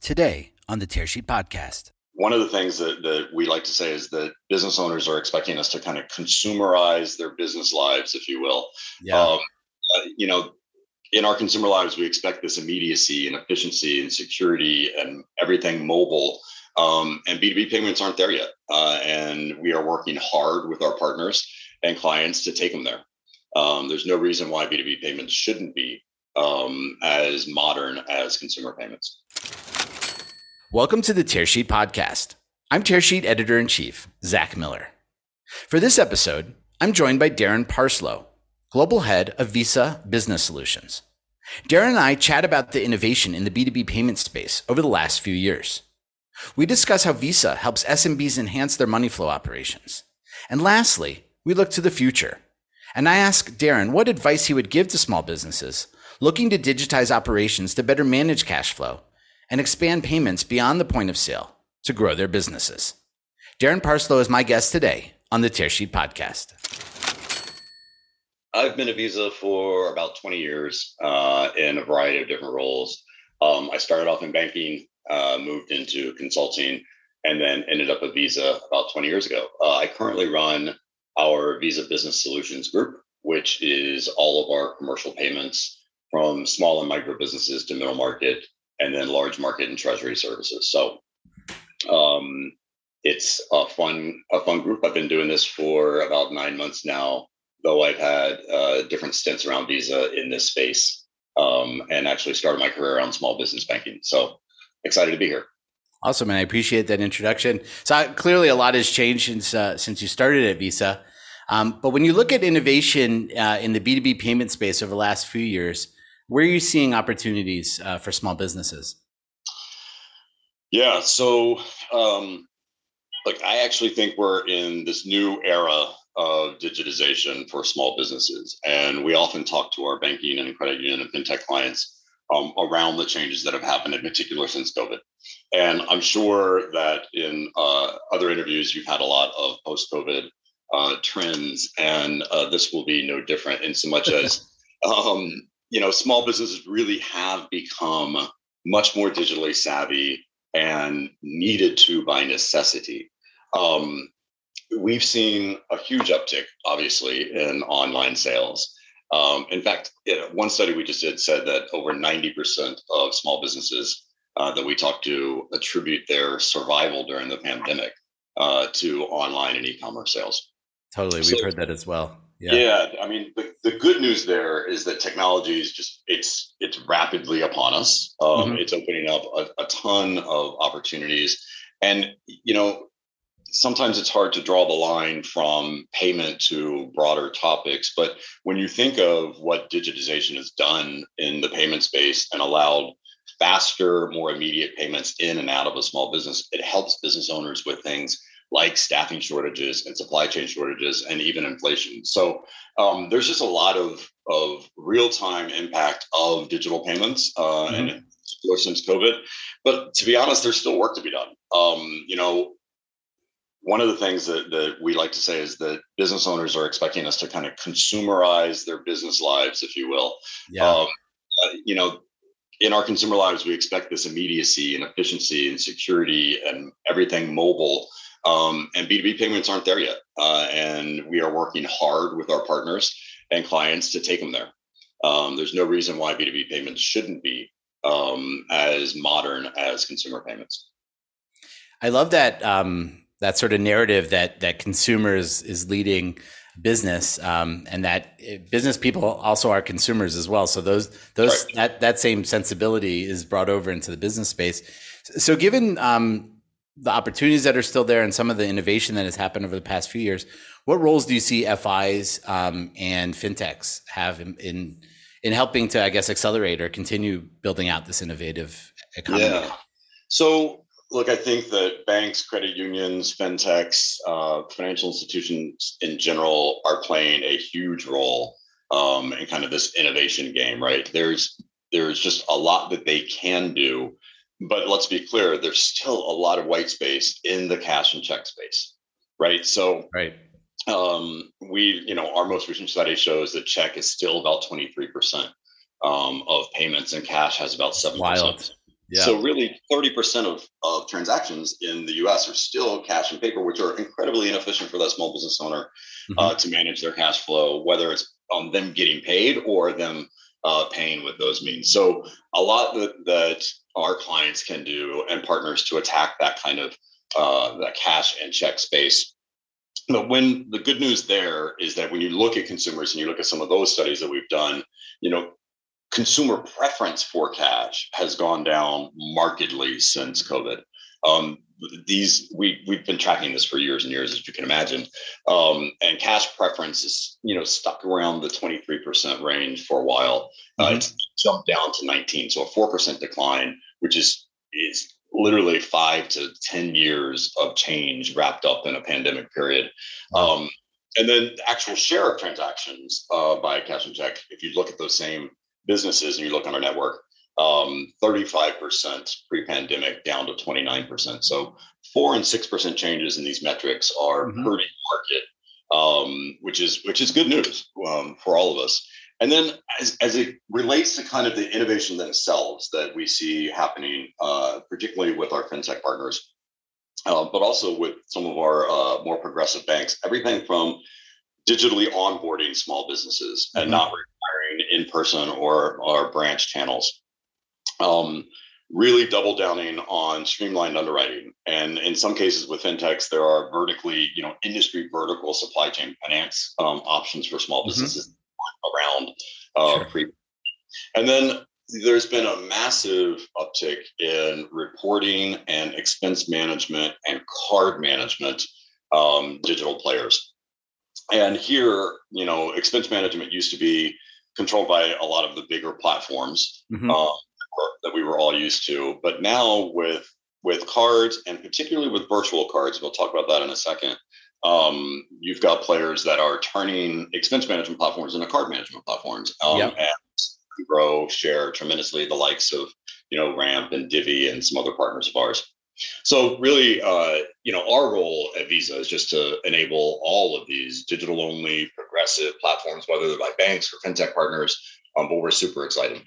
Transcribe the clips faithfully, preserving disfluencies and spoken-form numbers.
today on the Tearsheet Podcast. One of the things that, that we like to say is that business owners are expecting us to kind of consumerize their business lives, if you will. Yeah. Um, you know, in our consumer lives, we expect this immediacy and efficiency and security and everything mobile. Um, and B two B payments aren't there yet. Uh, and we are working hard with our partners and clients to take them there. Um, there's no reason why B two B payments shouldn't be um, as modern as consumer payments. Welcome to the Tearsheet Podcast. I'm Tearsheet Editor-in-Chief, Zach Miller. For this episode, I'm joined by Darren Parslow, Global Head of Visa Business Solutions. Darren and I chat about the innovation in the B two B payment space over the last few years. We discuss how Visa helps S M Bs enhance their money flow operations. And lastly, we look to the future. And I ask Darren what advice he would give to small businesses looking to digitize operations to better manage cash flow and expand payments beyond the point of sale to grow their businesses. Darren Parslow is my guest today on the Tearsheet Podcast. I've been at Visa for about twenty years uh, in a variety of different roles. Um, I started off in banking, uh, moved into consulting, and then ended up at Visa about twenty years ago. Uh, I currently run our Visa Business Solutions group, which is all of our commercial payments from small and micro businesses to middle market, and then large market and treasury services. So um, it's a fun, a fun group. I've been doing this for about nine months now, though I've had uh, different stints around Visa in this space um, and actually started my career around small business banking. So excited to be here. Awesome. And I appreciate that introduction. So I, clearly a lot has changed since, uh, since you started at Visa. Um, but when you look at innovation uh, in the B two B payment space over the last few years, where are you seeing opportunities uh, for small businesses? Yeah, so um, like I actually think we're in this new era of digitization for small businesses. And we often talk to our banking and credit union and fintech clients um, around the changes that have happened, in particular since COVID. And I'm sure that in uh, other interviews, you've had a lot of post-COVID uh, trends, and uh, this will be no different in so much as um, you know, small businesses really have become much more digitally savvy and needed to by necessity. Um, we've seen a huge uptick, obviously, in online sales. Um, in fact, it, one study we just did said that over ninety percent of small businesses uh, that we talked to attribute their survival during the pandemic uh, to online and e-commerce sales. Totally. We've so, heard that as well. Yeah. yeah, I mean, the, the good news there is that technology is just, it's it's rapidly upon us. Um, mm-hmm. It's opening up a, a ton of opportunities. And, you know, sometimes it's hard to draw the line from payment to broader topics. But when you think of what digitization has done in the payment space and allowed faster, more immediate payments in and out of a small business, it helps business owners with things like staffing shortages and supply chain shortages and even inflation. So um, there's just a lot of, of real-time impact of digital payments uh, mm-hmm. and since COVID. But to be honest, there's still work to be done. Um, you know, one of the things that, that we like to say is that business owners are expecting us to kind of consumerize their business lives, if you will. Yeah. Um, you know, in our consumer lives, we expect this immediacy and efficiency and security and everything mobile. Um, and B two B payments aren't there yet. Uh, and we are working hard with our partners and clients to take them there. Um, there's no reason why B two B payments shouldn't be um, as modern as consumer payments. I love that um, that sort of narrative that that consumers is leading business, um, and that business people also are consumers as well. So those those right. that that same sensibility is brought over into the business space. So given um, the opportunities that are still there and some of the innovation that has happened over the past few years, what roles do you see F Is um, and fintechs have in, in in helping to, I guess, accelerate or continue building out this innovative economy? Yeah. So, look, I think that banks, credit unions, fintechs, uh, financial institutions in general are playing a huge role um, in kind of this innovation game, right? There's there's just a lot that they can do. But let's be clear, there's still a lot of white space in the cash and check space, right? So right. Um, we, you know, our most recent study shows that check is still about twenty-three percent um, of payments and cash has about seven percent. Wild. Yeah. So really thirty percent of, of transactions in the U S are still cash and paper, which are incredibly inefficient for that small business owner mm-hmm. uh, to manage their cash flow, whether it's um, them getting paid or them uh, paying with those means. So a lot that, that our clients can do and partners to attack that kind of uh, that cash and check space. But when the good news there is that when you look at consumers and you look at some of those studies that we've done, you know, consumer preference for cash has gone down markedly since COVID. Um, these we we've been tracking this for years and years, as you can imagine. Um, and cash preference is you know stuck around the twenty-three percent range for a while. Mm-hmm. Uh, it's jumped down to nineteen, so a four percent decline, which is is. Literally five to ten years of change wrapped up in a pandemic period. Um, and then the actual share of transactions uh, by cash and check, if you look at those same businesses and you look on our network, um, thirty-five percent pre-pandemic down to twenty-nine percent. So four and six percent changes in these metrics are mm-hmm. pretty market, um, which is which is good news um, for all of us. And then as, as it relates to kind of the innovation themselves that we see happening, uh, particularly with our fintech partners, uh, but also with some of our uh, more progressive banks, everything from digitally onboarding small businesses and not requiring in-person or our branch channels, um, really double downing on streamlined underwriting. And in some cases with fintechs, there are vertically, you know, industry vertical supply chain finance um, options for small businesses. Mm-hmm. around uh, sure. pre- and then there's been a massive uptick in reporting and expense management and card management um, digital players. And here, you know, expense management used to be controlled by a lot of the bigger platforms mm-hmm. uh, that we were all used to. But now with with cards and particularly with virtual cards, we'll talk about that in a second. Um, you've got players that are turning expense management platforms into card management platforms, um, yep. and grow, share tremendously. The likes of you know Ramp and Divvy and some other partners of ours. So really, uh, you know, our role at Visa is just to enable all of these digital-only progressive platforms, whether they're by banks or fintech partners. Um, but we're super excited.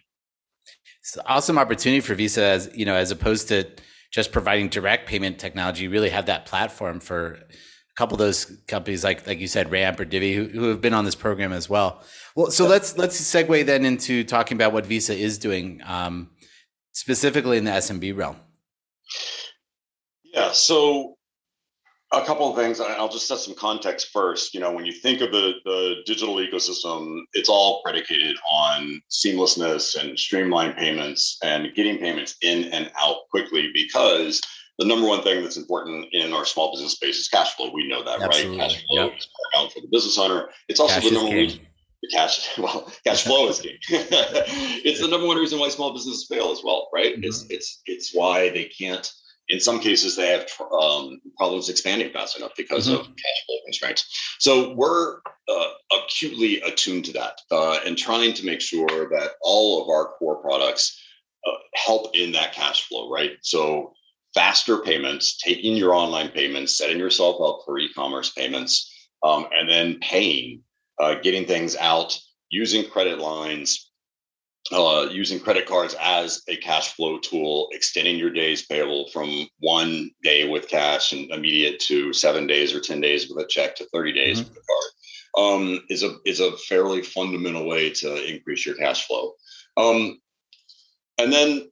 It's an awesome opportunity for Visa, as you know, as opposed to just providing direct payment technology. You really have that platform for. Couple of those companies, like like you said, Ramp or Divvy, who, who have been on this program as well. Well, so let's let's segue then into talking about what Visa is doing, um, specifically in the S M B realm. Yeah, so a couple of things. I'll just set some context first. You know, when you think of the, the digital ecosystem, it's all predicated on seamlessness and streamlined payments and getting payments in and out quickly because the number one thing that's important in our small business space is cash flow. We know that, Absolutely. Right? Cash flow yep. is paramount for the business owner. It's also cash the number one reason the cash, well, cash flow is king. It's the number one reason why small businesses fail as well, right? Mm-hmm. It's it's it's why they can't, in some cases, they have um, problems expanding fast enough because mm-hmm. of cash flow constraints. So we're uh, acutely attuned to that uh, and trying to make sure that all of our core products uh, help in that cash flow, right? So faster payments, taking your online payments, setting yourself up for e-commerce payments, um, and then paying, uh, getting things out, using credit lines, uh, using credit cards as a cash flow tool, extending your days payable from one day with cash and immediate to seven days or ten days with a check to thirty days mm-hmm. with a card um, is a is a fairly fundamental way to increase your cash flow. Um, and then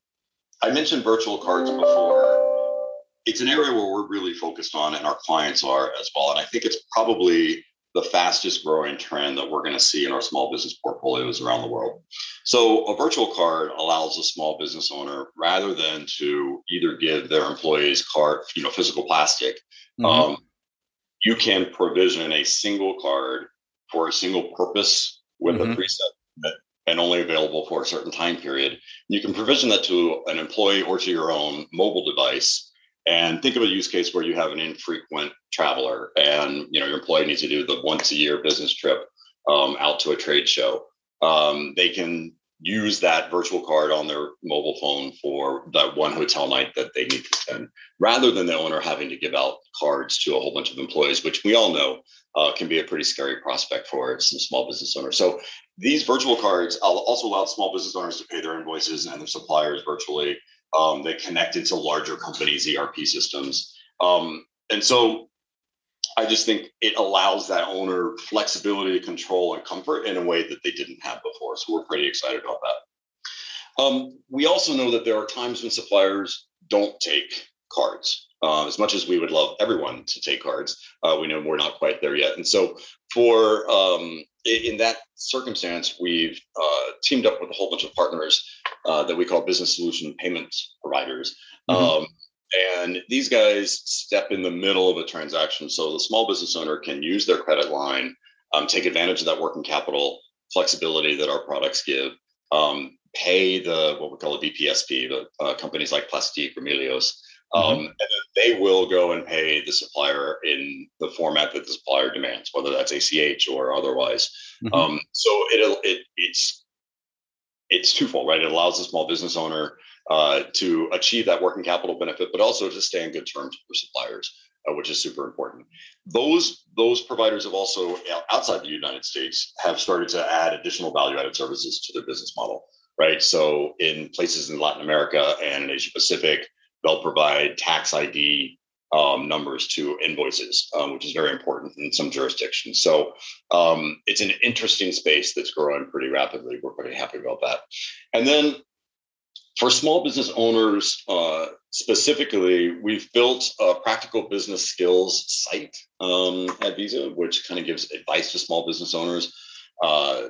I mentioned virtual cards before. It's an area where we're really focused on and our clients are as well. And I think it's probably the fastest growing trend that we're going to see in our small business portfolios around the world. So a virtual card allows a small business owner rather than to either give their employees card, you know, physical Plastiq, mm-hmm. um, you can provision a single card for a single purpose with mm-hmm. a preset and only available for a certain time period. You can provision that to an employee or to your own mobile device. And think of a use case where you have an infrequent traveler and, you know, your employee needs to do the once a year business trip um, out to a trade show. Um, they can use that virtual card on their mobile phone for that one hotel night that they need to spend rather than the owner having to give out cards to a whole bunch of employees, which we all know uh, can be a pretty scary prospect for some small business owners. So these virtual cards also allow small business owners to pay their invoices and their suppliers virtually. um, that connected to larger companies' E R P systems. Um, and so I just think it allows that owner flexibility, control, and comfort in a way that they didn't have before. So we're pretty excited about that. Um, we also know that there are times when suppliers don't take cards. Uh, as much as we would love everyone to take cards, uh, we know we're not quite there yet. And so for um, in that circumstance, we've uh, teamed up with a whole bunch of partners uh, that we call business solution payment providers. Mm-hmm. Um, and these guys step in the middle of a transaction. So the small business owner can use their credit line, um, take advantage of that working capital flexibility that our products give, um, pay the what we call a V P S P, the uh, companies like Plastiq, Romelios. Um, and then they will go and pay the supplier in the format that the supplier demands, whether that's A C H or otherwise. Mm-hmm. Um, so it, it it's it's twofold, right? It allows the small business owner uh, to achieve that working capital benefit, but also to stay in good terms with suppliers, uh, which is super important. Those those providers have also, outside the United States, have started to add additional value-added services to their business model, right? So in places in Latin America and in Asia Pacific, they'll provide tax I D um, numbers to invoices, um, which is very important in some jurisdictions. So um, it's an interesting space that's growing pretty rapidly. We're pretty happy about that. And then for small business owners uh, specifically, we've built a practical business skills site um, at Visa, which kind of gives advice to small business owners, uh,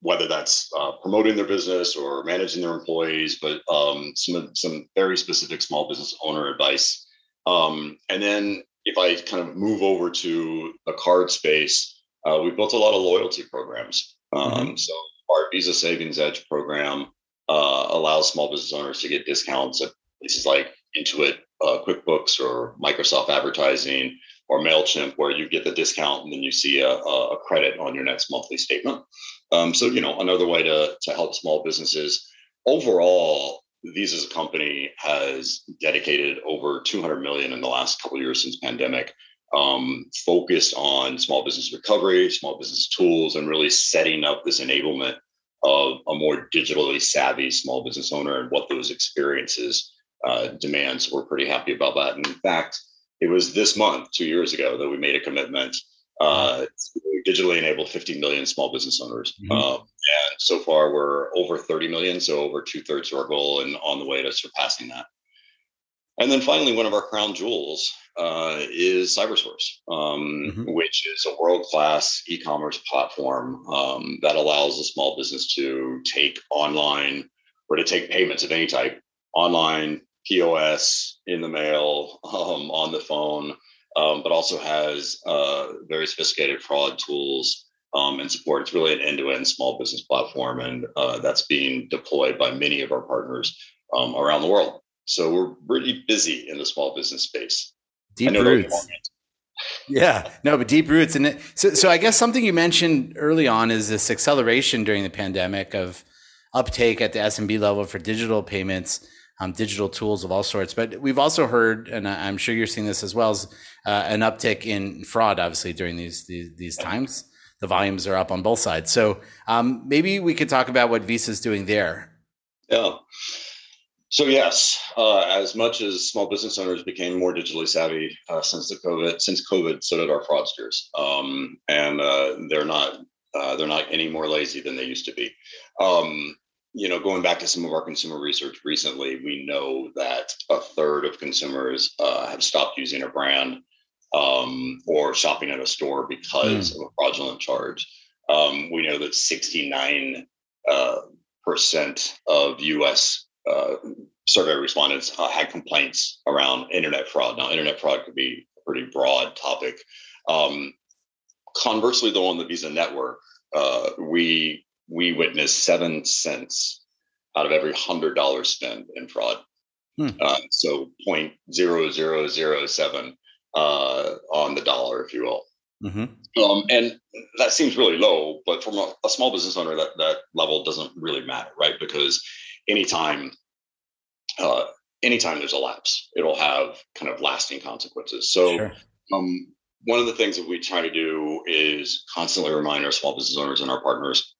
whether that's uh, promoting their business or managing their employees, but um, some some very specific small business owner advice. Um, and then if I kind of move over to the card space, uh, we built a lot of loyalty programs. Um, mm-hmm. So our Visa Savings Edge program uh, allows small business owners to get discounts at places like Intuit, uh, QuickBooks, or Microsoft Advertising, or MailChimp, where you get the discount and then you see a, a credit on your next monthly statement. Um, so, you know, another way to, to help small businesses. Overall, Visa as a company has dedicated over two hundred million dollars in the last couple of years since pandemic, um, focused on small business recovery, small business tools, and really setting up this enablement of a more digitally savvy small business owner and what those experiences uh, demand. So we're pretty happy about that. And in fact, it was this month, two years ago, that we made a commitment uh, to digitally enable fifty million small business owners. Mm-hmm. Um, and so far, we're over thirty million, so over two thirds of our goal and on the way to surpassing that. And then finally, one of our crown jewels uh, is Cybersource, um, mm-hmm. which is a world-class e-commerce platform um, that allows a small business to take online or to take payments of any type online, P O S, in the mail, um, on the phone, um, but also has uh, very sophisticated fraud tools um, and support. It's really an end-to-end small business platform, and uh, that's being deployed by many of our partners um, around the world. So we're really busy in the small business space. Deep roots. Yeah, no, but deep roots. And so, so I guess something you mentioned early on is this acceleration during the pandemic of uptake at the S M B level for digital payments. Um, digital tools of all sorts, but we've also heard, and I'm sure you're seeing this as well, as uh, an uptick in fraud. Obviously, during these these, these times, the volumes are up on both sides. So um, maybe we could talk about what Visa's doing there. Yeah. So yes, uh, as much as small business owners became more digitally savvy uh, since the COVID, since COVID, so did our fraudsters, um, and uh, they're not uh, they're not any more lazy than they used to be. Um, You know, going back to some of our consumer research recently, we know that a third of consumers uh, have stopped using a brand um, or shopping at a store because mm. of a fraudulent charge. Um, we know that sixty-nine percent uh, of U S uh, survey respondents uh, had complaints around internet fraud. Now, internet fraud could be a pretty broad topic. Um, conversely, though, on the Visa network, uh, we we witnessed seven cents out of every one hundred dollars spent in fraud. Hmm. Uh, so zero point zero zero zero seven uh, on the dollar, if you will. Mm-hmm. Um, and that seems really low, but from a, a small business owner, that, that level doesn't really matter, right? Because anytime, uh, anytime there's a lapse, it'll have kind of lasting consequences. So sure. um, one of the things that we try to do is constantly remind our small business owners and our partners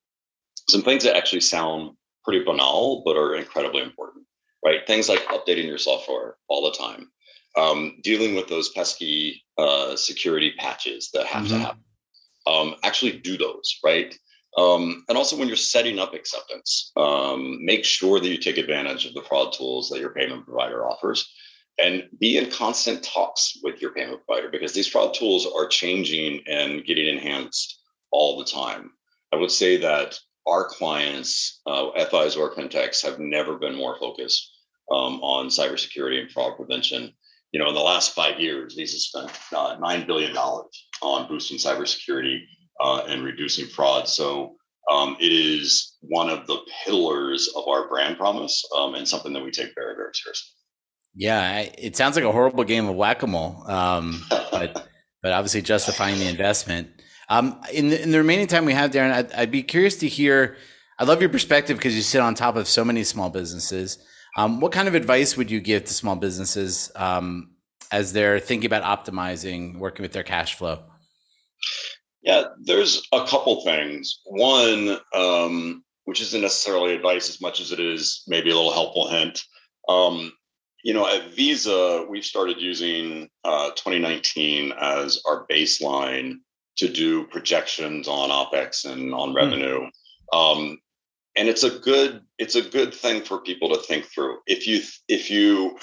some things that actually sound pretty banal, but are incredibly important. right? Things like updating your software all the time, um, dealing with those pesky uh, security patches that have mm-hmm. to happen. Um, actually do those, right? Um, and also when you're setting up acceptance, um, make sure that you take advantage of the fraud tools that your payment provider offers, and be in constant talks with your payment provider, because these fraud tools are changing and getting enhanced all the time. I would say that our clients, uh, F Is or fintechs, have never been more focused um, on cybersecurity and fraud prevention. You know, in the last five years, Visa spent uh, nine billion dollars on boosting cybersecurity uh, and reducing fraud. So um, it is one of the pillars of our brand promise um, and something that we take very, very seriously. Yeah, it sounds like a horrible game of whack-a-mole, um, but, but obviously justifying the investment. Um, in, the, in the remaining time we have, Darren, I'd, I'd be curious to hear, I love your perspective because you sit on top of so many small businesses. Um, what kind of advice would you give to small businesses um, as they're thinking about optimizing, working with their cash flow? Yeah, there's a couple things. One, um, which isn't necessarily advice as much as it is maybe a little helpful hint. Um, you know, at Visa, we've started using uh, twenty nineteen as our baseline to do projections on OpEx and on revenue. Mm. Um, and it's a good it's a good thing for people to think through. If you if you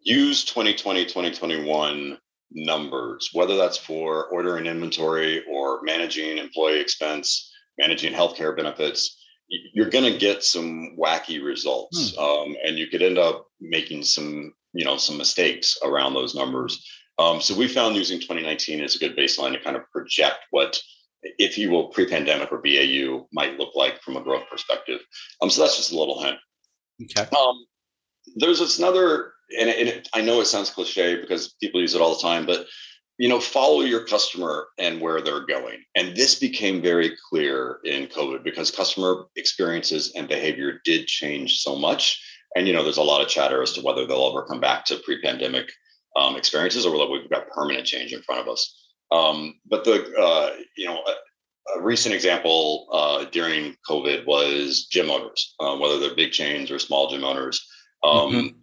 use twenty twenty, twenty twenty-one numbers, whether that's for ordering inventory or managing employee expense, managing healthcare benefits, you're going to get some wacky results. Mm. Um, and you could end up making some, you know, some mistakes around those numbers. Um, so we found using twenty nineteen as a good baseline to kind of project what, if you will, pre-pandemic or B A U might look like from a growth perspective. Um, so that's just a little hint. Okay. Um, there's this another, and, it, and it, I know it sounds cliche because people use it all the time, but you know, follow your customer and where they're going. And this became very clear in COVID because customer experiences and behavior did change so much. And you know, there's a lot of chatter as to whether they'll ever come back to pre-pandemic Um, experiences, or whether we've got permanent change in front of us. Um, but the uh, you know a, a recent example uh, during COVID was gym owners, uh, whether they're big chains or small gym owners, um, mm-hmm.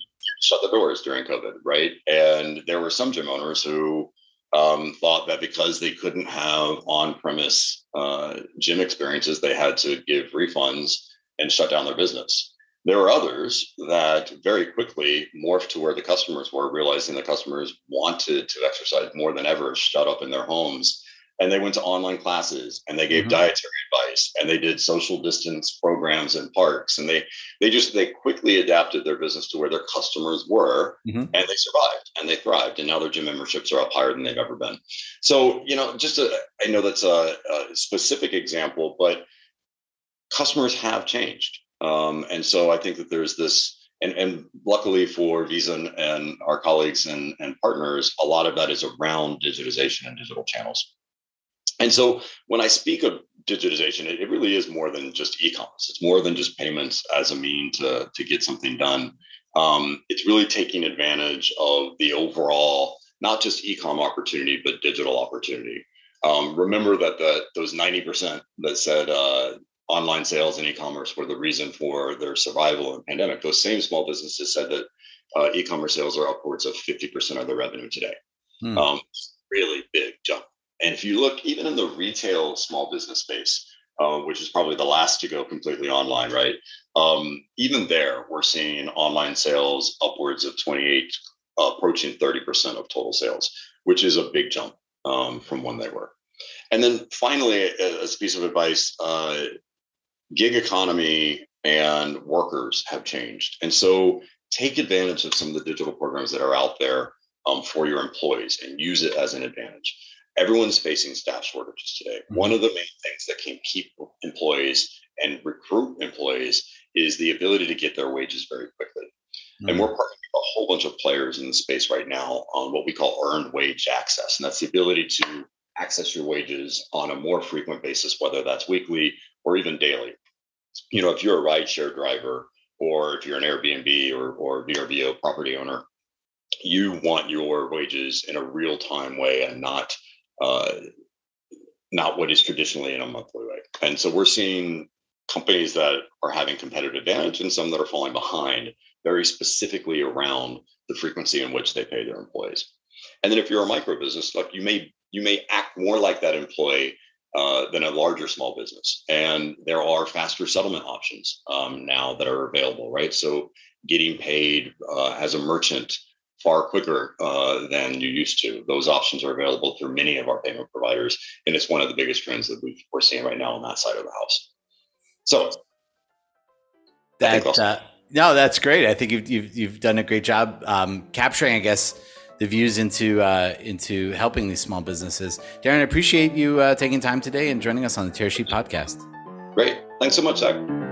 shut the doors during COVID, right? And there were some gym owners who um, thought that because they couldn't have on-premise uh, gym experiences, they had to give refunds and shut down their business. There were others that very quickly morphed to where the customers were, realizing the customers wanted to exercise more than ever, shut up in their homes. And they went to online classes and they gave mm-hmm. dietary advice and they did social distance programs in parks. And they they just they quickly adapted their business to where their customers were mm-hmm. and they survived and they thrived. And now their gym memberships are up higher than they've ever been. So, you know, just a, I know that's a, a specific example, but customers have changed. Um, and so I think that there's this, and, and luckily for Visa and, and our colleagues and, and partners, a lot of that is around digitization and digital channels. And so when I speak of digitization, it, it really is more than just e-commerce. It's more than just payments as a mean to, to get something done. Um, it's really taking advantage of the overall, not just e-com opportunity, but digital opportunity. Um, remember that the, those ninety percent that said, uh, online sales and e-commerce were the reason for their survival in the pandemic. Those same small businesses said that uh, e-commerce sales are upwards of fifty percent of their revenue today. Hmm. Um, really big jump. And if you look even in the retail small business space, uh, which is probably the last to go completely online, right? Um, even there, we're seeing online sales upwards of twenty-eight, uh, approaching thirty percent of total sales, which is a big jump um, from when they were. And then finally, as a piece of advice, uh, gig economy and workers have changed. And so take advantage of some of the digital programs that are out there um, for your employees and use it as an advantage. Everyone's facing staff shortages today. One of the main things that can keep employees and recruit employees is the ability to get their wages very quickly. Mm-hmm. And we're partnering with a whole bunch of players in the space right now on what we call earned wage access. And that's the ability to access your wages on a more frequent basis, whether that's weekly or even daily. You know, if you're a rideshare driver or if you're an Airbnb or, or V R B O property owner, you want your wages in a real-time way and not uh, not what is traditionally in a monthly way. And so we're seeing companies that are having competitive advantage and some that are falling behind very specifically around the frequency in which they pay their employees. And then if you're a micro business, like you may you may act more like that employee uh, than a larger small business. And there are faster settlement options um, now that are available, right? So getting paid uh, as a merchant far quicker uh, than you used to. Those options are available through many of our payment providers. And it's one of the biggest trends that we're seeing right now on that side of the house. So that, uh, no, that's great. I think you've, you've, you've done a great job um, capturing, I guess, the views into uh, into helping these small businesses. Darren, I appreciate you uh, taking time today and joining us on the Tearsheet Podcast. Great. Thanks so much, Zach.